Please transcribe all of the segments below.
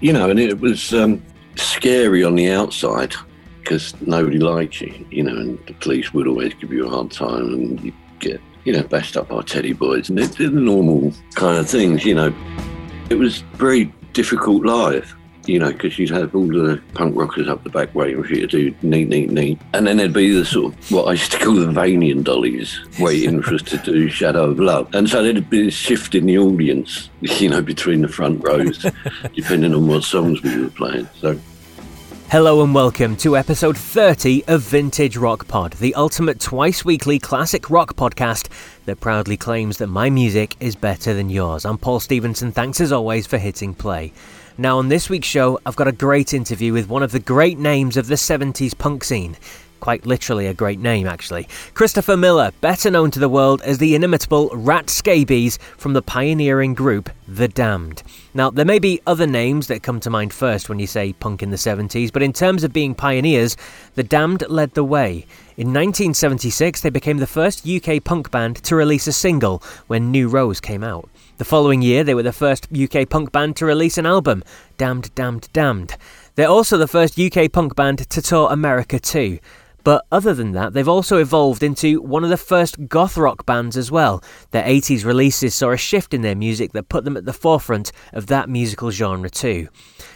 You know, and it was scary on the outside because nobody liked you, you know, and the police would always give you a hard time and you'd get, you know, bashed up by teddy boys and the normal kind of things, you know. It was very difficult live, you know, because you'd have all the punk rockers up the back waiting for you to do Neat, Neat, Neat. And then there'd be the sort of what I used to call the Vanian dollies waiting for us to do Shadow of Love. And so there'd be a shift in the audience, you know, between the front rows, depending on what songs we were playing. So, hello and welcome to episode 30 of Vintage Rock Pod, the ultimate twice-weekly classic rock podcast that proudly claims that my music is better than yours. I'm Paul Stevenson. Thanks as always for hitting play. Now, on this week's show, I've got a great interview with one of the great names of the 70s punk scene. Quite literally a great name, actually. Christopher Miller, better known to the world as the inimitable Rat Scabies from the pioneering group The Damned. Now, there may be other names that come to mind first when you say punk in the 70s, but in terms of being pioneers, The Damned led the way. In 1976, they became the first UK punk band to release a single when New Rose came out. The following year, they were the first UK punk band to release an album, Damned, Damned, Damned. They're also the first UK punk band to tour America too. But other than that, they've also evolved into one of the first goth rock bands as well. Their 80s releases saw a shift in their music that put them at the forefront of that musical genre too.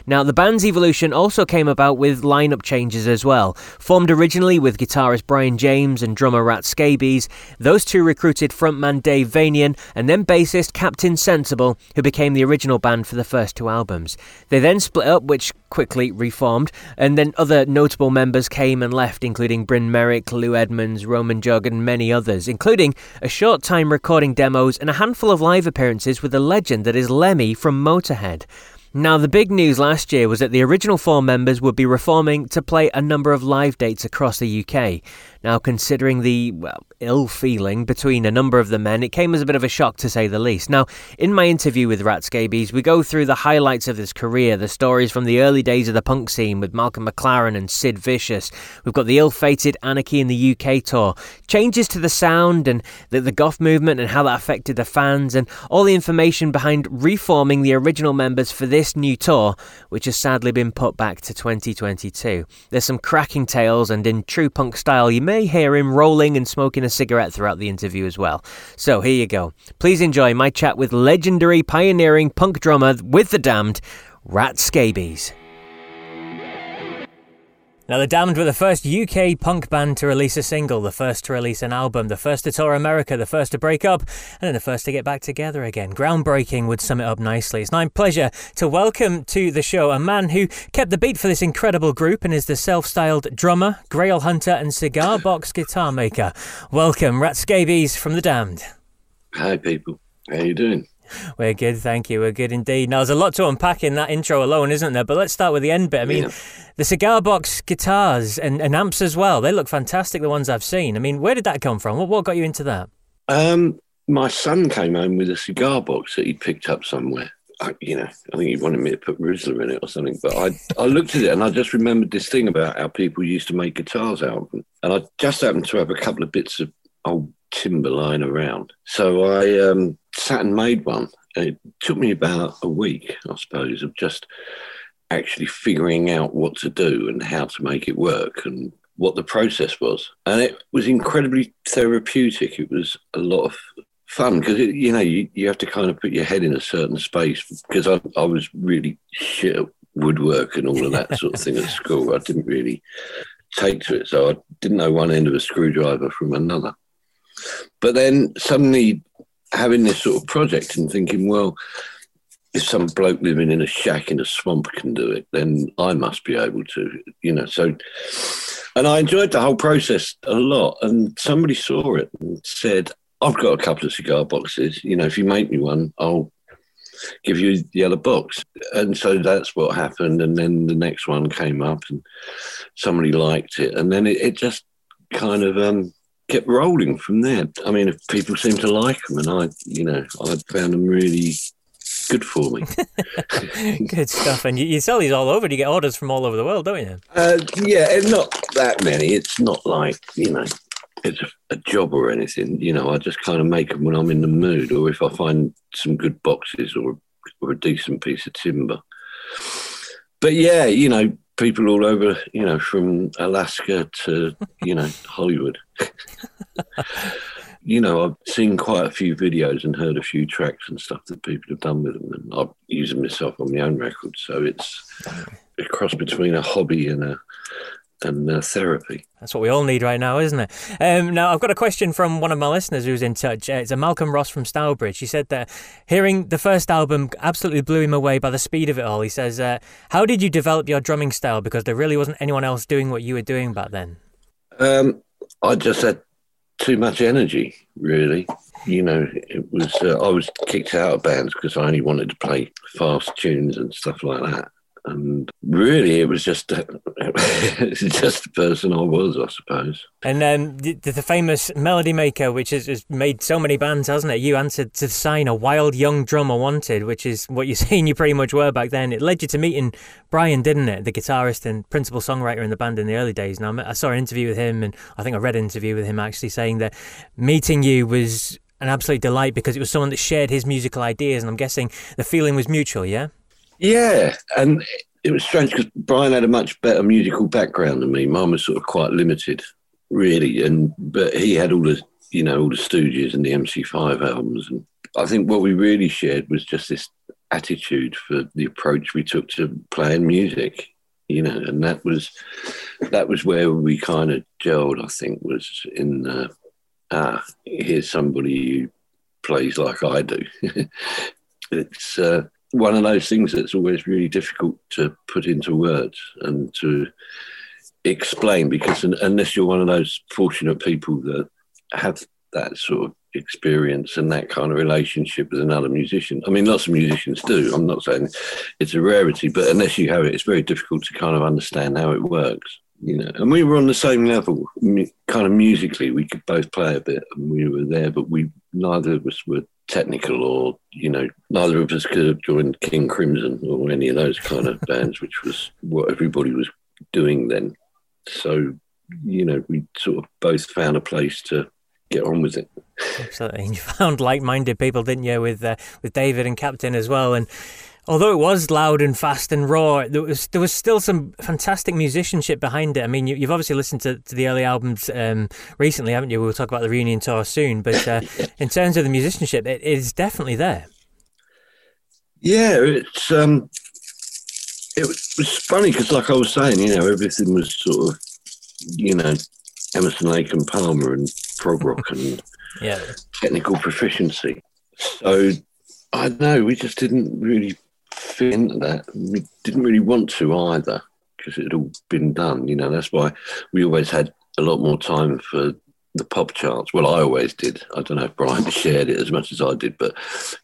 Now, the band's evolution also came about with lineup changes as well. Formed originally with guitarist Brian James and drummer Rat Scabies, those two recruited frontman Dave Vanian and then bassist Captain Sensible, who became the original band for the first two albums. They then split up, which quickly reformed, and then other notable members came and left, including Bryn Merrick, Lou Edmonds, Roman Jugg and many others, including a short time recording demos and a handful of live appearances with the legend that is Lemmy from Motörhead. Now, the big news last year was that the original four members would be reforming to play a number of live dates across the UK. Now, considering the, ill feeling between a number of the men, it came as a bit of a shock to say the least. Now, in my interview with Rat Scabies, we go through the highlights of his career, the stories from the early days of the punk scene with Malcolm McLaren and Sid Vicious. We've got the ill-fated Anarchy in the UK tour, changes to the sound and the goth movement and how that affected the fans, and all the information behind reforming the original members for this new tour, which has sadly been put back to 2022. There's some cracking tales, and in true punk style, you may hear him rolling and smoking a cigarette throughout the interview as well. So here you go. Please enjoy my chat with legendary pioneering punk drummer with The Damned, Rat Scabies. Now, The Damned were the first UK punk band to release a single, the first to release an album, the first to tour America, the first to break up, and then the first to get back together again. Groundbreaking would sum it up nicely. It's my pleasure to welcome to the show a man who kept the beat for this incredible group and is the self-styled drummer, grail hunter and cigar box guitar maker. Welcome, Rat Scabies from The Damned. Hi, people. How you doing? We're good, thank you. We're good indeed. Now, there's a lot to unpack in that intro alone, isn't there? But let's start with the end bit. I mean, the cigar box guitars and amps as well, they look fantastic, the ones I've seen. I mean, where did that come from? What got you into that? My son came home with a cigar box that he'd picked up somewhere. I think he wanted me to put Rizzler in it or something. But I looked at it and I just remembered this thing about how people used to make guitars out of them. And I just happened to have a couple of bits of old timber lying around. So I sat and made one. It took me about a week, I suppose, of just actually figuring out what to do and how to make it work and what the process was. And it was incredibly therapeutic. It was a lot of fun because, you have to kind of put your head in a certain space because I was really shit at woodwork and all of that sort of thing at school. I didn't really take to it. So I didn't know one end of a screwdriver from another. But then suddenly having this sort of project and thinking, well, if some bloke living in a shack in a swamp can do it, then I must be able to, so. And I enjoyed the whole process a lot. And somebody saw it and said, I've got a couple of cigar boxes. If you make me one, I'll give you the other box. And so that's what happened. And then the next one came up and somebody liked it. And then it just kind of kept rolling from there. I mean, if people seem to like them, and I found them really good for me. Good stuff. And you sell these all over. You get orders from all over the world, don't you? Yeah, not that many. It's not like, it's a job or anything. I just kind of make them when I'm in the mood, or if I find some good boxes or a decent piece of timber. But yeah, people all over, from Alaska to, Hollywood. I've seen quite a few videos and heard a few tracks and stuff that people have done with them, and I've used them myself on my own record. So it's a cross between a hobby and a therapy. That's what we all need right now, isn't it? Now, I've got a question from one of my listeners who's in touch. It's a Malcolm Ross from Stourbridge. He said that hearing the first album absolutely blew him away by the speed of it all. He says, how did you develop your drumming style? Because there really wasn't anyone else doing what you were doing back then. I just had too much energy, really. It was I was kicked out of bands because I only wanted to play fast tunes and stuff like that. And really, it was just the person I was, I suppose. And then the famous Melody Maker, which has made so many bands, hasn't it? You answered to the sign, a wild young drummer wanted, which is what you're saying you pretty much were back then. It led you to meeting Brian, didn't it? The guitarist and principal songwriter in the band in the early days. Now, I saw an interview with him, and I think I read an interview with him actually saying that meeting you was an absolute delight because it was someone that shared his musical ideas, and I'm guessing the feeling was mutual, yeah? Yeah, and it was strange because Brian had a much better musical background than me. Mine was sort of quite limited, really, but he had all the Stooges and the MC5 albums. And I think what we really shared was just this attitude for the approach we took to playing music, and that was where we kind of gelled. I think was in here's somebody who plays like I do. It's one of those things that's always really difficult to put into words and to explain, because unless you're one of those fortunate people that have that sort of experience and that kind of relationship with another musician. I mean, lots of musicians do. I'm not saying it's a rarity, but unless you have it, it's very difficult to kind of understand how it works, And we were on the same level, kind of musically. We could both play a bit and we were there, but neither of us were technical, or neither of us could have joined King Crimson or any of those kind of bands, which was what everybody was doing then. So we sort of both found a place to get on with it. Absolutely, and you found like-minded people, didn't you, with David and Captain as well. And although it was loud and fast and raw, there was still some fantastic musicianship behind it. I mean, you've obviously listened to the early albums recently, haven't you? We'll talk about the reunion tour soon, but in terms of the musicianship, it is definitely there. Yeah, it was funny because, like I was saying, everything was sort of, Emerson Lake and Palmer and prog rock and yeah, technical proficiency. So I know we just didn't really fit into that. We didn't really want to either, because it had all been done. That's why we always had a lot more time for the pop charts. Well, I always did. I don't know if Brian shared it as much as I did, but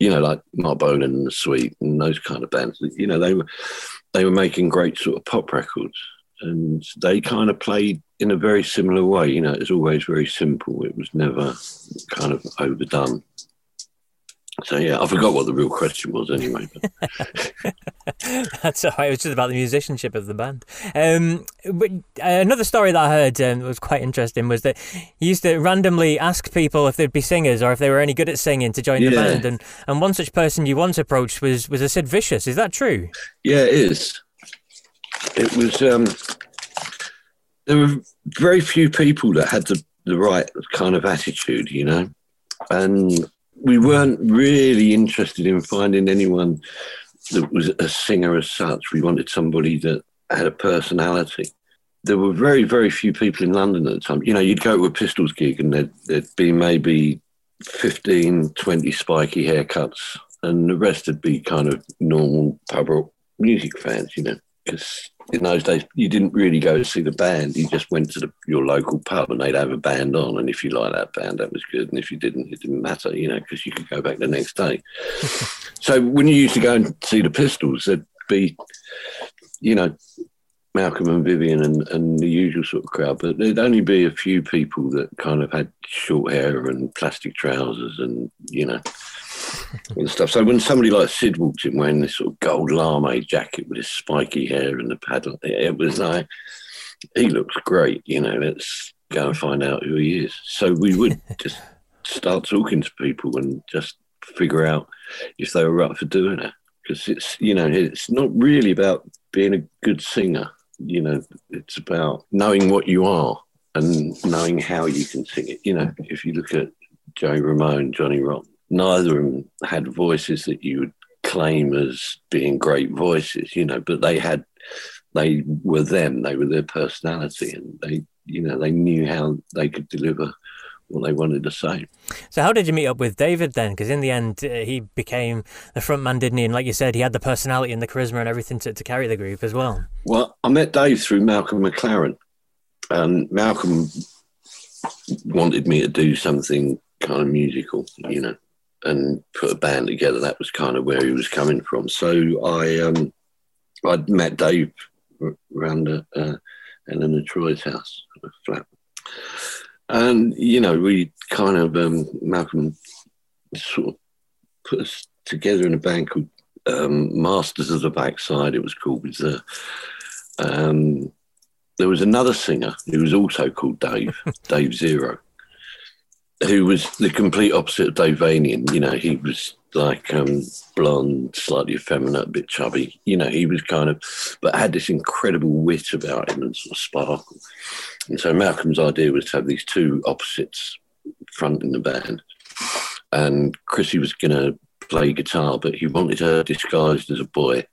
like Mark Bolan and The Sweet and those kind of bands. They were making great sort of pop records, and they kind of played in a very similar way. It was always very simple. It was never kind of overdone. So, yeah, I forgot what the real question was anyway. But. That's all right. It was just about the musicianship of the band. But another story that I heard was quite interesting was that you used to randomly ask people if they'd be singers or if they were any good at singing to join the band. And one such person you once approached was a Sid Vicious. Is that true? Yeah, it is. It was... there were very few people that had the right kind of attitude, and... we weren't really interested in finding anyone that was a singer as such. We wanted somebody that had a personality. There were very, very few people in London at the time. You'd go to a Pistols gig and there'd be maybe 15, 20 spiky haircuts, and the rest would be kind of normal pub rock music fans, because in those days, you didn't really go to see the band. You just went to your local pub and they'd have a band on. And if you liked that band, that was good. And if you didn't, it didn't matter, you know, because you could go back the next day. So when you used to go and see the Pistols, there'd be, you know, Malcolm and Vivian and the usual sort of crowd, but there'd only be a few people that kind of had short hair and plastic trousers and, you know, and stuff. So when somebody like Sid walked in wearing this sort of gold lame jacket with his spiky hair and the paddle, it was like, he looks great, you know, let's go and find out who he is. So we would just start talking to people and just figure out if they were up for doing it. Because it's, you know, it's not really about being a good singer, you know, it's about knowing what you are and knowing how you can sing it. You know, if you look at Joey Ramone, Johnny Rotten, neither of them had voices that you would claim as being great voices, you know, but they were them, they were their personality, and they, you know, they knew how they could deliver what they wanted to say. So how did you meet up with David then? Because in the end, he became the front man, didn't he? And like you said, he had the personality and the charisma and everything to carry the group as well. Well, I met Dave through Malcolm McLaren. Malcolm wanted me to do something kind of musical, you know, and put a band together. That was kind of where he was coming from. So I'd met Dave around Eleanor Troy's house, a flat. And, you know, we kind of, Malcolm sort of put us together in a band called Masters of the Backside, it was called. There was another singer who was also called Dave, Dave Zero, who was the complete opposite of Dave Vanian. You know, he was like blonde, slightly effeminate, a bit chubby. You know, he was kind of, but had this incredible wit about him and sort of sparkle. And so Malcolm's idea was to have these two opposites fronting the band. And Chrissy was going to play guitar, but he wanted her disguised as a boy.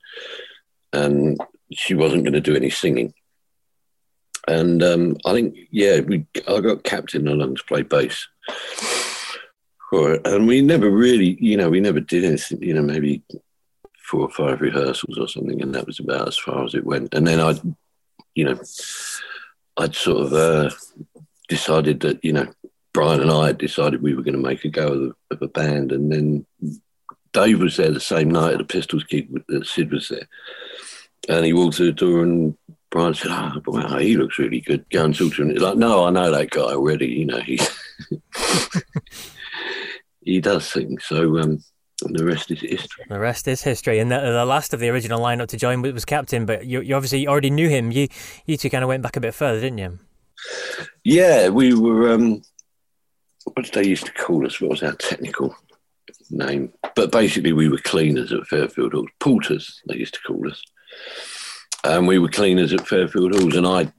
And she wasn't going to do any singing. And I think, yeah, I got Captain along to play bass. And we never really, you know, we never did anything, you know, maybe 4 or 5 rehearsals or something, and that was about as far as it went. And then I'd sort of decided that, you know, Brian and I had decided we were going to make a go of a band. And then Dave was there the same night at the Pistols gig that Sid was there. And he walked through the door and Brian said, "Oh, wow, he looks really good. Go and talk to him." He's like, "No, I know that guy already. You know, he does things." So and the rest is history. The rest is history. And the last of the original lineup to join was Captain, but you obviously already knew him. You two kind of went back a bit further, didn't you? Yeah, we were. What did they used to call us? What was our technical name? But basically, we were cleaners at Fairfield Halls. Porters, they used to call us. And we were cleaners at Fairfield Halls, and I'd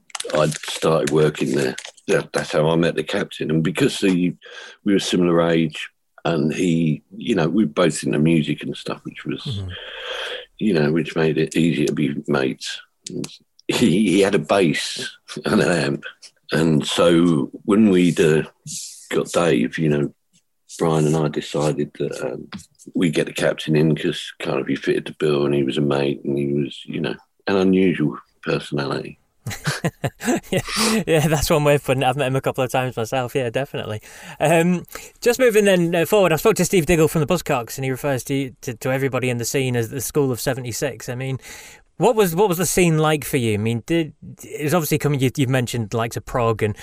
started working there. That's how I met the Captain. And because we were similar age, and he, you know, we were both into music and stuff, which was, you know, which made it easier to be mates. He had a bass and an amp. And so when we'd got Dave, you know, Brian and I decided that we'd get the Captain in because kind of he fitted the bill and he was a mate and he was, you know, an unusual personality. yeah, that's one way of putting it. I've met him a couple of times myself. Yeah, definitely. Just moving then forward, I spoke to Steve Diggle from the Buzzcocks, and he refers to everybody in the scene as the School of '76. I mean, what was the scene like for you? I mean, it was obviously coming. You've mentioned likes of prog and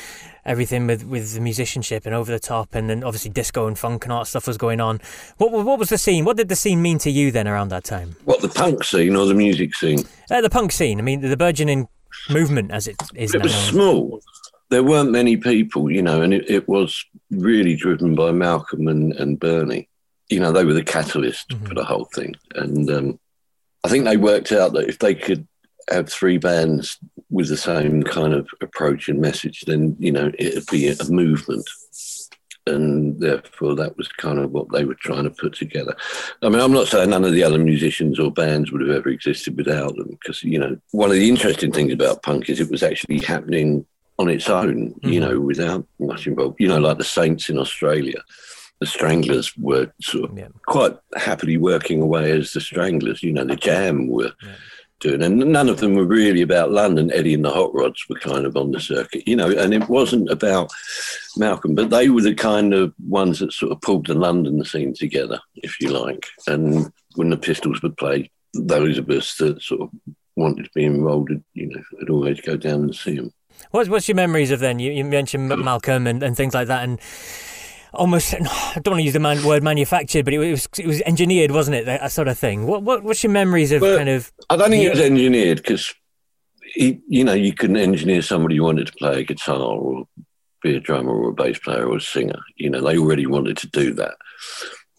everything with the musicianship and over the top, and then obviously disco and funk and all that stuff was going on. What was the scene? What did the scene mean to you then around that time? What, the punk scene or the music scene? The punk scene. I mean, the burgeoning movement as it is. It was small. There weren't many people, you know, and it was really driven by Malcolm and Bernie. You know, they were the catalyst for the whole thing. And I think they worked out that if they could have 3 bands with the same kind of approach and message, then, you know, it'd be a movement. And therefore that was kind of what they were trying to put together. I mean, I'm not saying none of the other musicians or bands would have ever existed without them, because, you know, one of the interesting things about punk is it was actually happening on its own, you know, without much involvement. You know, like the Saints in Australia, the Stranglers were sort of quite happily working away as the Stranglers. You know, the Jam were doing, and none of them were really about London. Eddie and the Hot Rods were kind of on the circuit, you know, and it wasn't about Malcolm, but they were the kind of ones that sort of pulled the London scene together, if you like. And when the Pistols would play, those of us that sort of wanted to be involved, you know, would always go down and see them. What's your memories of then? You mentioned Malcolm and things like that, and almost, I don't want to use the word manufactured, but it was engineered, wasn't it? That sort of thing. What's your memories of kind of? I don't think it was engineered, because you know, you couldn't engineer somebody who wanted to play a guitar or be a drummer or a bass player or a singer. You know, they already wanted to do that,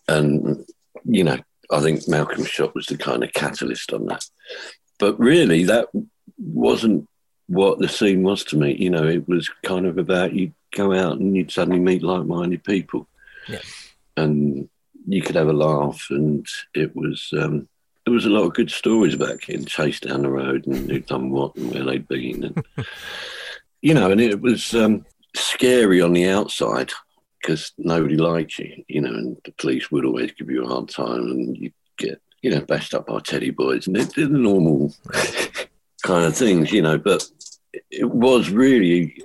and you know, I think Malcolm's shot was the kind of catalyst on that. But really, that wasn't what the scene was to me. You know, it was kind of about you go out and you'd suddenly meet like-minded people, yeah, and you could have a laugh, and it was there was a lot of good stories about getting chased down the road and who'd done what and where they'd been, and you know, and it was scary on the outside because nobody liked you, you know, and the police would always give you a hard time, and you'd get, you know, bashed up by teddy boys, and they're the normal kind of things, you know. But it was really,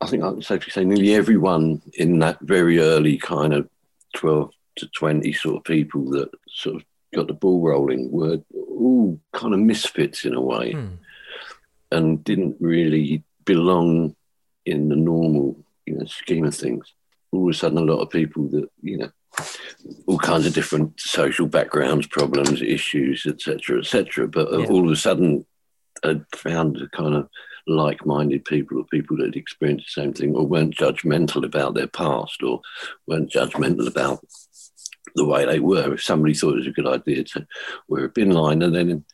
I think I would safely say nearly everyone in that very early kind of 12 to 20 sort of people that sort of got the ball rolling were all kind of misfits in a way, and didn't really belong in the normal, you know, scheme of things. All of a sudden, a lot of people that, you know, all kinds of different social backgrounds, problems, issues, et cetera, but all of a sudden had found a kind of like-minded people, or people that had experienced the same thing, or weren't judgmental about their past, or weren't judgmental about the way they were. If somebody thought it was a good idea to wear a bin liner, then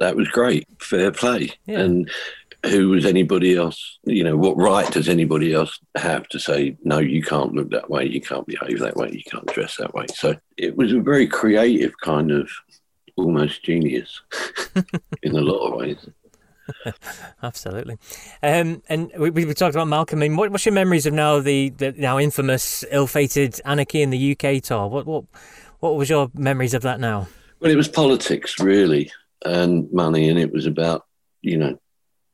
that was great, fair play. Yeah. And who was anybody else, you know, what right does anybody else have to say, no, you can't look that way, you can't behave that way, you can't dress that way? So it was a very creative kind of almost genius in a lot of ways. Absolutely. And we talked about Malcolm. I mean, what's your memories of now the now infamous, ill-fated Anarchy in the UK tour? What was your memories of that now? Well, it was politics, really, and money, and it was about, you know,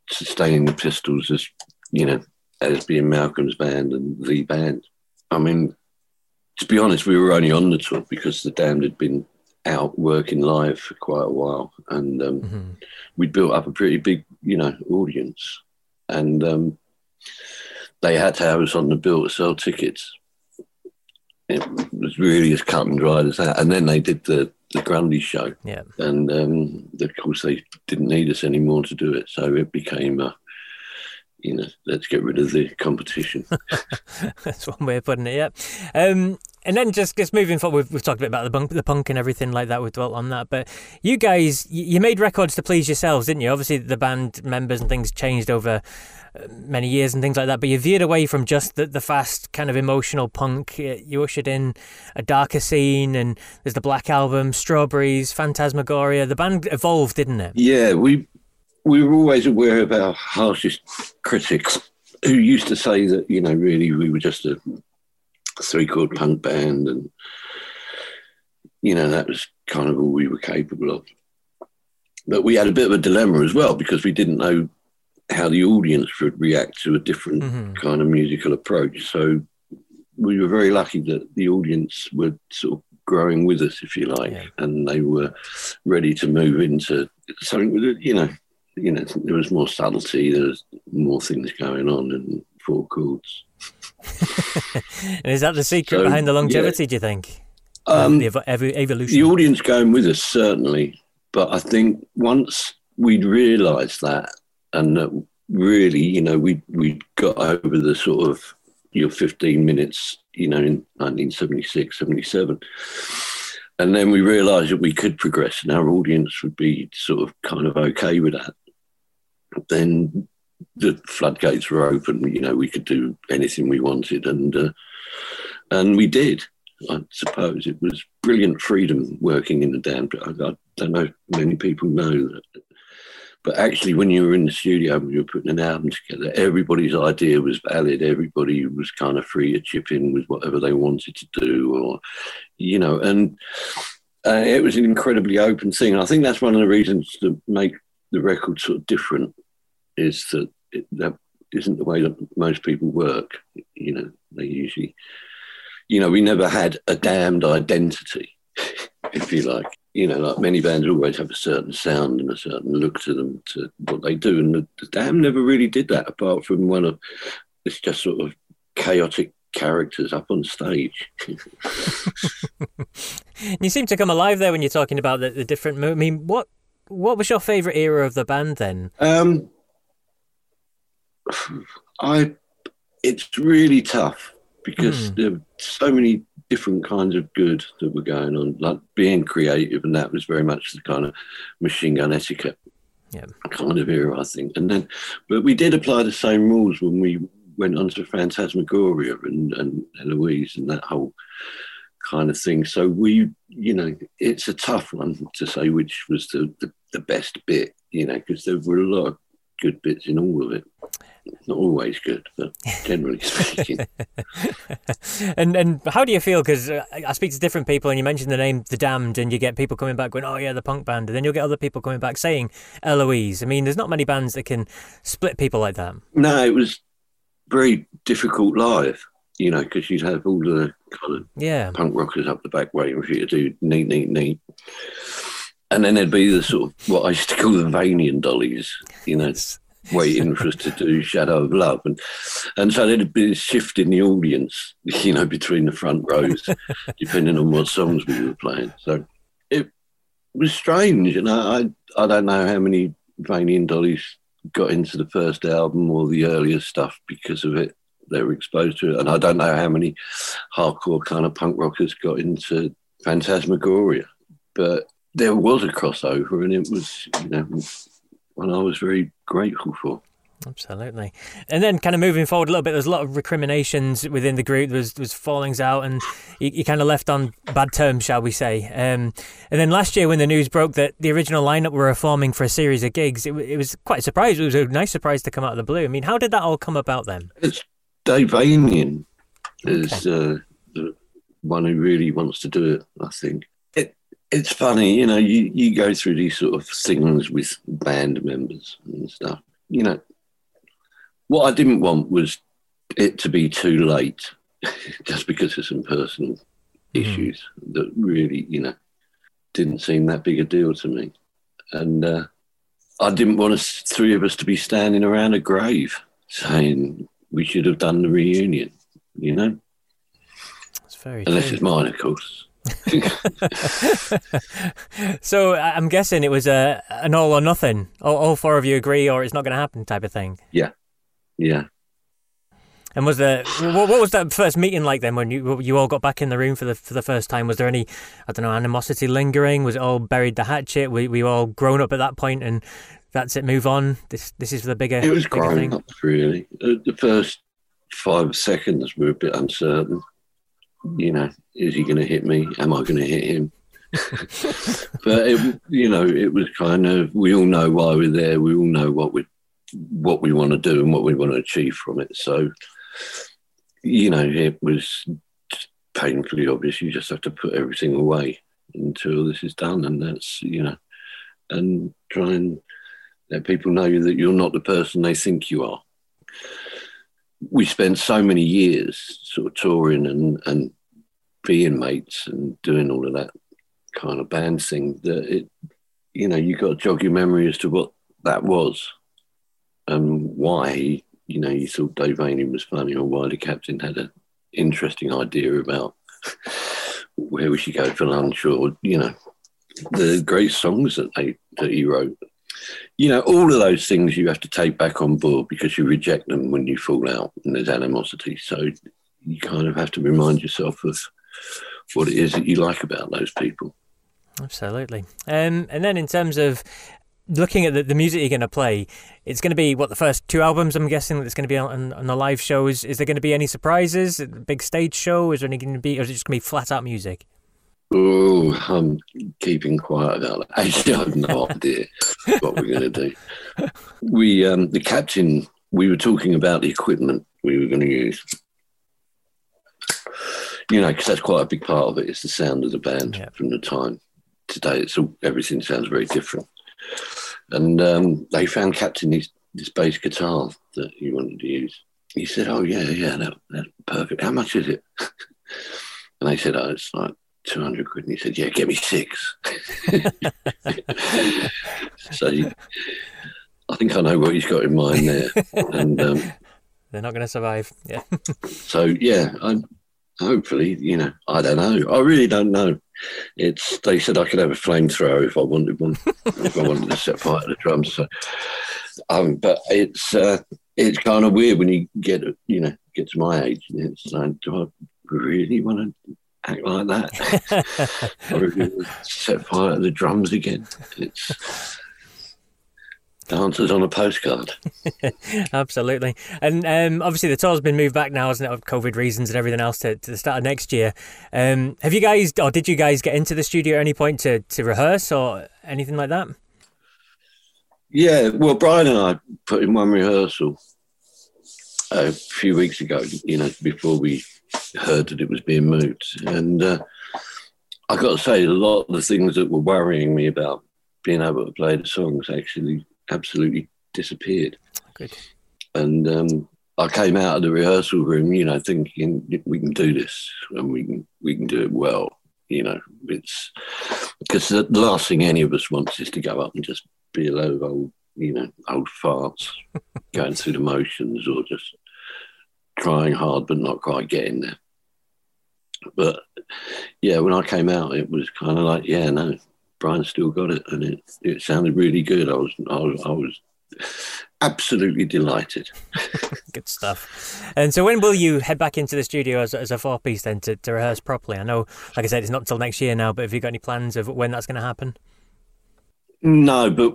sustaining the Pistols as, you know, as being Malcolm's band and the band. I mean, to be honest, we were only on the tour because the Damned had been out working live for quite a while, and we built up a pretty big, you know, audience, and they had to have us on the bill to sell tickets. It was really as cut and dried as that. And then they did the Grundy show, and of course they didn't need us anymore to do it, so it became a, you know, let's get rid of the competition. That's one way of putting it. And then just moving forward, we've talked a bit about the punk and everything like that. We've dwelt on that. But you guys, you made records to please yourselves, didn't you? Obviously, the band members and things changed over many years and things like that. But you veered away from just the fast kind of emotional punk. You ushered in a darker scene, and there's the Black Album, Strawberries, Phantasmagoria. The band evolved, didn't it? Yeah, we were always aware of our harshest critics, who used to say that, you know, really we were just a three-chord punk band, and you know, that was kind of all we were capable of. But we had a bit of a dilemma as well, because we didn't know how the audience would react to a different kind of musical approach. So we were very lucky that the audience were sort of growing with us, if you like, and they were ready to move into something with, you know, there was more subtlety, there was more things going on, and four chords. And is that the secret behind the longevity, do you think? The evolution? The audience going with us, certainly. But I think once we'd realised that, and that really, you know, we got over the sort of your 15 minutes, you know, in 1976, 77. And then we realised that we could progress and our audience would be sort of kind of okay with that. Then the floodgates were open, you know, we could do anything we wanted, and we did. I suppose it was brilliant freedom working in the Damned. I don't know if many people know that. But actually, when you were in the studio and you were putting an album together, everybody's idea was valid. Everybody was kind of free to chip in with whatever they wanted to do, or, you know, and It was an incredibly open thing. I think that's one of the reasons that make the record sort of different, is that that isn't the way that most people work. You know, they usually, you know, we never had a damned identity, if you like. You know, like many bands always have a certain sound and a certain look to them, to what they do. And the Damned never really did that, apart from one of, it's just sort of chaotic characters up on stage. You seem to come alive there when you're talking about the different... I mean, what was your favourite era of the band then? It's really tough because there are so many different kinds of good that were going on, like being creative, and that was very much the kind of Machine Gun Etiquette kind of era, I think. And then, but we did apply the same rules when we went on to Phantasmagoria and Eloise and that whole kind of thing. So we, you know, it's a tough one to say which was the best bit, you know, because there were a lot of good bits in all of it. Not always good, but generally speaking. and how do you feel? Because I speak to different people, and you mentioned the name The Damned, and you get people coming back going, "Oh yeah, the punk band," and then you'll get other people coming back saying Eloise. I mean, there's not many bands that can split people like that. No, it was very difficult live, you know, because you'd have all the kind of punk rockers up the back waiting for you to do Neat Neat Neat. And then there'd be the sort of what I used to call the Vanian dollies, you know, waiting for us to do Shadow of Love. And so there'd be a shift in the audience, you know, between the front rows, depending on what songs we were playing. So it was strange. And I don't know how many Vanian dollies got into the first album or the earlier stuff because of it. They were exposed to it. And I don't know how many hardcore kind of punk rockers got into Phantasmagoria. But there was a crossover, and it was, you know, one I was very grateful for. Absolutely. And then kind of moving forward a little bit, there's a lot of recriminations within the group. There was fallings out, and you kind of left on bad terms, shall we say. And then last year when the news broke that the original lineup were reforming for a series of gigs, it was quite a surprise. It was a nice surprise to come out of the blue. I mean, how did that all come about then? It's Dave Vanian is the one who really wants to do it, I think. It's funny, you know, you go through these sort of things with band members and stuff. You know, what I didn't want was it to be too late just because of some personal issues that really, you know, didn't seem that big a deal to me. And I didn't want us, three of us, to be standing around a grave saying we should have done the reunion, you know? That's very true. Unless it's mine, of course. So I'm guessing it was an all or nothing. All four of you agree, or it's not going to happen type of thing. Yeah. And was there? What was that first meeting like then? When you all got back in the room for the first time, was there any, I don't know, animosity lingering? Was it all buried the hatchet? We were all grown up at that point, and that's it. Move on. This is the bigger. It was grown up, really. The first 5 seconds were a bit uncertain. You know, is he going to hit me? Am I going to hit him? But, it, you know, it was kind of, we all know why we're there. We all know what we want to do and what we want to achieve from it. So, you know, it was painfully obvious. You just have to put everything away until this is done. And that's, you know, and try and let people know that you're not the person they think you are. We spent so many years sort of touring and being mates and doing all of that kind of band thing that it, you know, you got to jog your memory as to what that was and why, you know, you thought Dave Vanian was funny, or why the captain had an interesting idea about where we should go for lunch, or, you know, the great songs that he wrote. You know, all of those things you have to take back on board because you reject them when you fall out and there's animosity. So you kind of have to remind yourself of what it is that you like about those people. Absolutely. And then in terms of looking at the music you're going to play, it's going to be, the first 2 albums, I'm guessing, that's going to be on the live shows. Is there going to be any surprises? A big stage show? Is there any going to be, or is it just going to be flat-out music? Oh, I'm keeping quiet about that. I have no idea what we're going to do. We, the captain, we were talking about the equipment we were going to use. You know, because that's quite a big part of it. It's the sound of the band from the time today it's all, everything sounds very different. And they found Captain this bass guitar that he wanted to use. He said, oh, yeah, that's perfect. How much is it? And they said, oh, it's like 200 quid. And he said, yeah, get me 6. So I think I know what he's got in mind there. And they're not going to survive. Yeah. So, yeah, hopefully, you know, I don't know. I really don't know. They said I could have a flamethrower if I wanted one, if I wanted to set fire to the drums. So, but it's kind of weird when you get to my age and it's like, do I really want to act like that? I really want to set fire to the drums again. It's the answer's on a postcard. Absolutely. And obviously the tour's been moved back now, hasn't it, for COVID reasons and everything else, to the start of next year. Have you guys, or did you guys get into the studio at any point to rehearse or anything like that? Yeah, well, Brian and I put in one rehearsal a few weeks ago, you know, before we heard that it was being moved. And I got to say, a lot of the things that were worrying me about being able to play the songs actually absolutely disappeared. Good. And I came out of the rehearsal room, you know, thinking we can do this and we can do it well. You know, it's because the last thing any of us wants is to go up and just be a load of old farts going through the motions or just trying hard but not quite getting there. But yeah, when I came out, it was kind of like, yeah, no, Brian's still got it, and it sounded really good. I was absolutely delighted. Good stuff. And so when will you head back into the studio as a four-piece then to rehearse properly? I know, like I said, it's not until next year now, but have you got any plans of when that's going to happen? No, but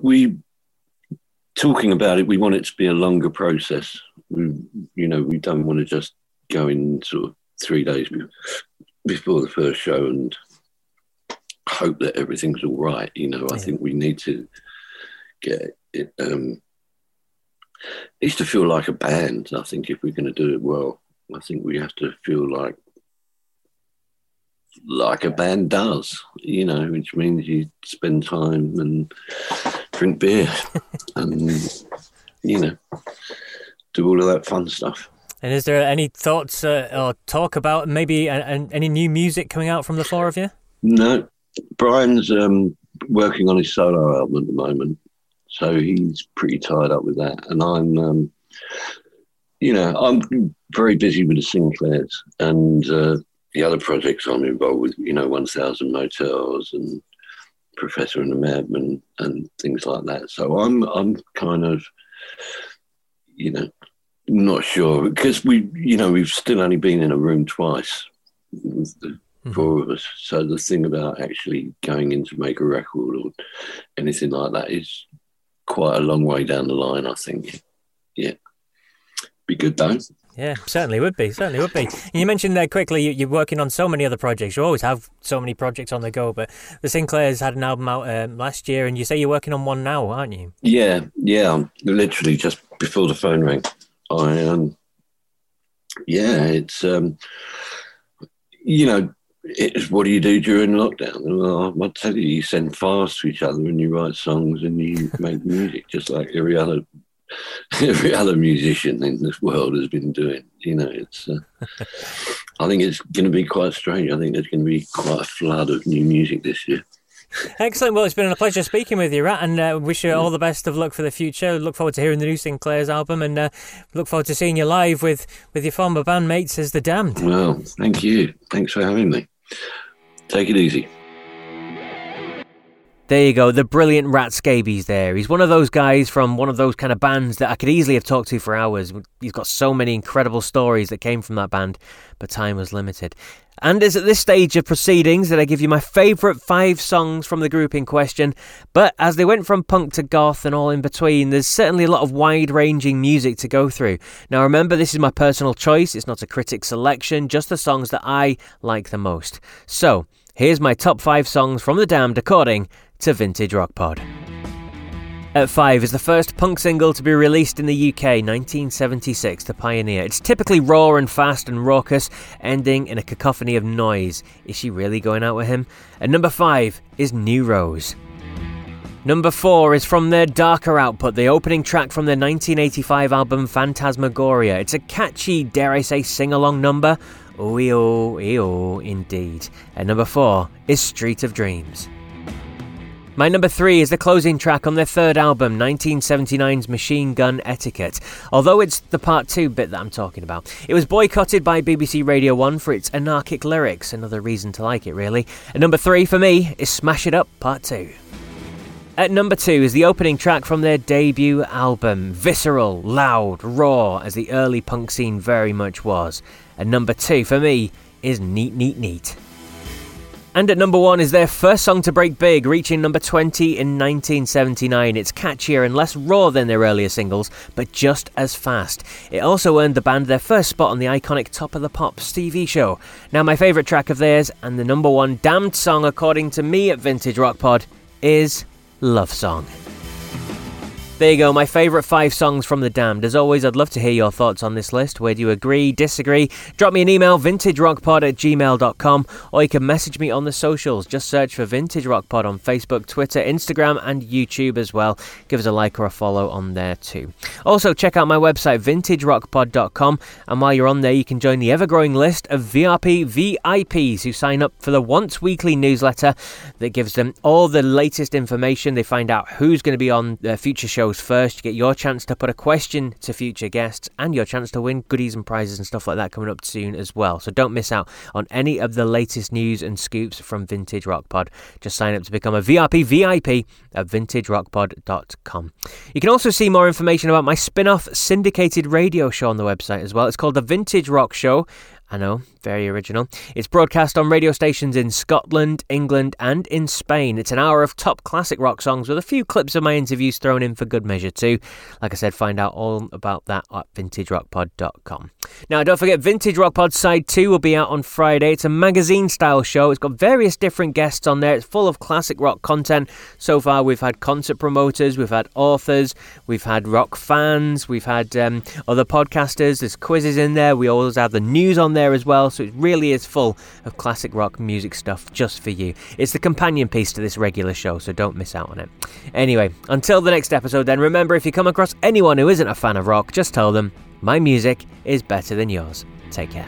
talking about it, we want it to be a longer process. We don't want to just go in sort of 3 days before the first show and hope that everything's all right. You know, yeah. I think we need to get it. It needs to feel like a band. I think if we're going to do it well, I think we have to feel like a band does, you know, which means you spend time and drink beer and, you know, do all of that fun stuff. And is there any thoughts or talk about maybe any new music coming out from the four of you? No. Brian's working on his solo album at the moment, so he's pretty tied up with that. And I'm very busy with the Sinclairs and the other projects I'm involved with, you know, 1,000 Motels and Professor and the Madman and things like that. So I'm kind of, you know, not sure because we've still only been in a room twice with the four of us. So the thing about actually going in to make a record or anything like that is quite a long way down the line, I think. Yeah. Be good though. Yeah, certainly would be. And you mentioned there quickly you're working on so many other projects. You always have so many projects on the go, but the Sinclairs had an album out last year and you say you're working on one now, aren't you? Yeah. Literally just before the phone rang. It's what do you do during lockdown? Well, I'll tell you, you send files to each other and you write songs and you make music, just like every other musician in this world has been doing. You know, it's. I think it's going to be quite strange. I think there's going to be quite a flood of new music this year. Excellent. Well, it's been a pleasure speaking with you, Rat, and wish you all the best of luck for the future. Look forward to hearing the new Sinclair's album and look forward to seeing you live with your former bandmates as The Damned. Well, thank you. Thanks for having me. Take it easy. There you go, the brilliant Rat Scabies there. He's one of those guys from one of those kind of bands that I could easily have talked to for hours. He's got so many incredible stories that came from that band, but time was limited. And it's at this stage of proceedings that I give you my favourite 5 songs from the group in question. But as they went from punk to goth and all in between, there's certainly a lot of wide-ranging music to go through. Now remember, this is my personal choice. It's not a critic selection, just the songs that I like the most. So, here's my top 5 songs from The Damned according to Vintage Rock Pod. At 5 is the first punk single to be released in the UK, 1976, The Pioneer. It's typically raw and fast and raucous, ending in a cacophony of noise. Is she really going out with him? And number 5 is New Rose. Number 4 is from their darker output, the opening track from their 1985 album Phantasmagoria. It's a catchy, dare I say, sing-along number. Ooh, ew, indeed. And number 4 is Street of Dreams. My number 3 is the closing track on their third album, 1979's Machine Gun Etiquette, although it's the part 2 bit that I'm talking about. It was boycotted by BBC Radio 1 for its anarchic lyrics, another reason to like it really. And number 3 for me is Smash It Up Part 2. At number 2 is the opening track from their debut album, visceral, loud, raw, as the early punk scene very much was. And number 2 for me is Neat Neat Neat. And at number 1 is their first song to break big, reaching number 20 in 1979. It's catchier and less raw than their earlier singles, but just as fast. It also earned the band their first spot on the iconic Top of the Pops TV show. Now my favourite track of theirs, and the number 1 damned song according to me at Vintage Rock Pod, is Love Song. There you go, my favourite 5 songs from The Damned. As always, I'd love to hear your thoughts on this list. Where do you agree, disagree? Drop me an email, vintagerockpod@gmail.com, or you can message me on the socials. Just search for Vintage Rock Pod on Facebook, Twitter, Instagram, and YouTube as well. Give us a like or a follow on there too. Also, check out my website, vintagerockpod.com, and while you're on there, you can join the ever-growing list of VIPs who sign up for the once-weekly newsletter that gives them all the latest information. They find out who's going to be on their future shows first. You get your chance to put a question to future guests and your chance to win goodies and prizes and stuff like that coming up soon as well. So don't miss out on any of the latest news and scoops from Vintage Rock Pod. Just sign up to become a VIP at vintagerockpod.com. You can also see more information about my spin-off syndicated radio show on the website as well. It's called The Vintage Rock Show. I know, very original. It's broadcast on radio stations in Scotland, England, and in Spain. It's an hour of top classic rock songs with a few clips of my interviews thrown in for good measure too. Like I said, find out all about that at vintagerockpod.com. Now, don't forget, Vintage Rock Pod Side 2 will be out on Friday. It's a magazine-style show. It's got various different guests on there. It's full of classic rock content. So far, we've had concert promoters, we've had authors, we've had rock fans, we've had other podcasters. There's quizzes in there. We always have the news on there as well, so it really is full of classic rock music stuff just for you. It's the companion piece to this regular show, so don't miss out on it. Anyway, until the next episode then, remember, if you come across anyone who isn't a fan of rock, just tell them, my music is better than yours. Take care.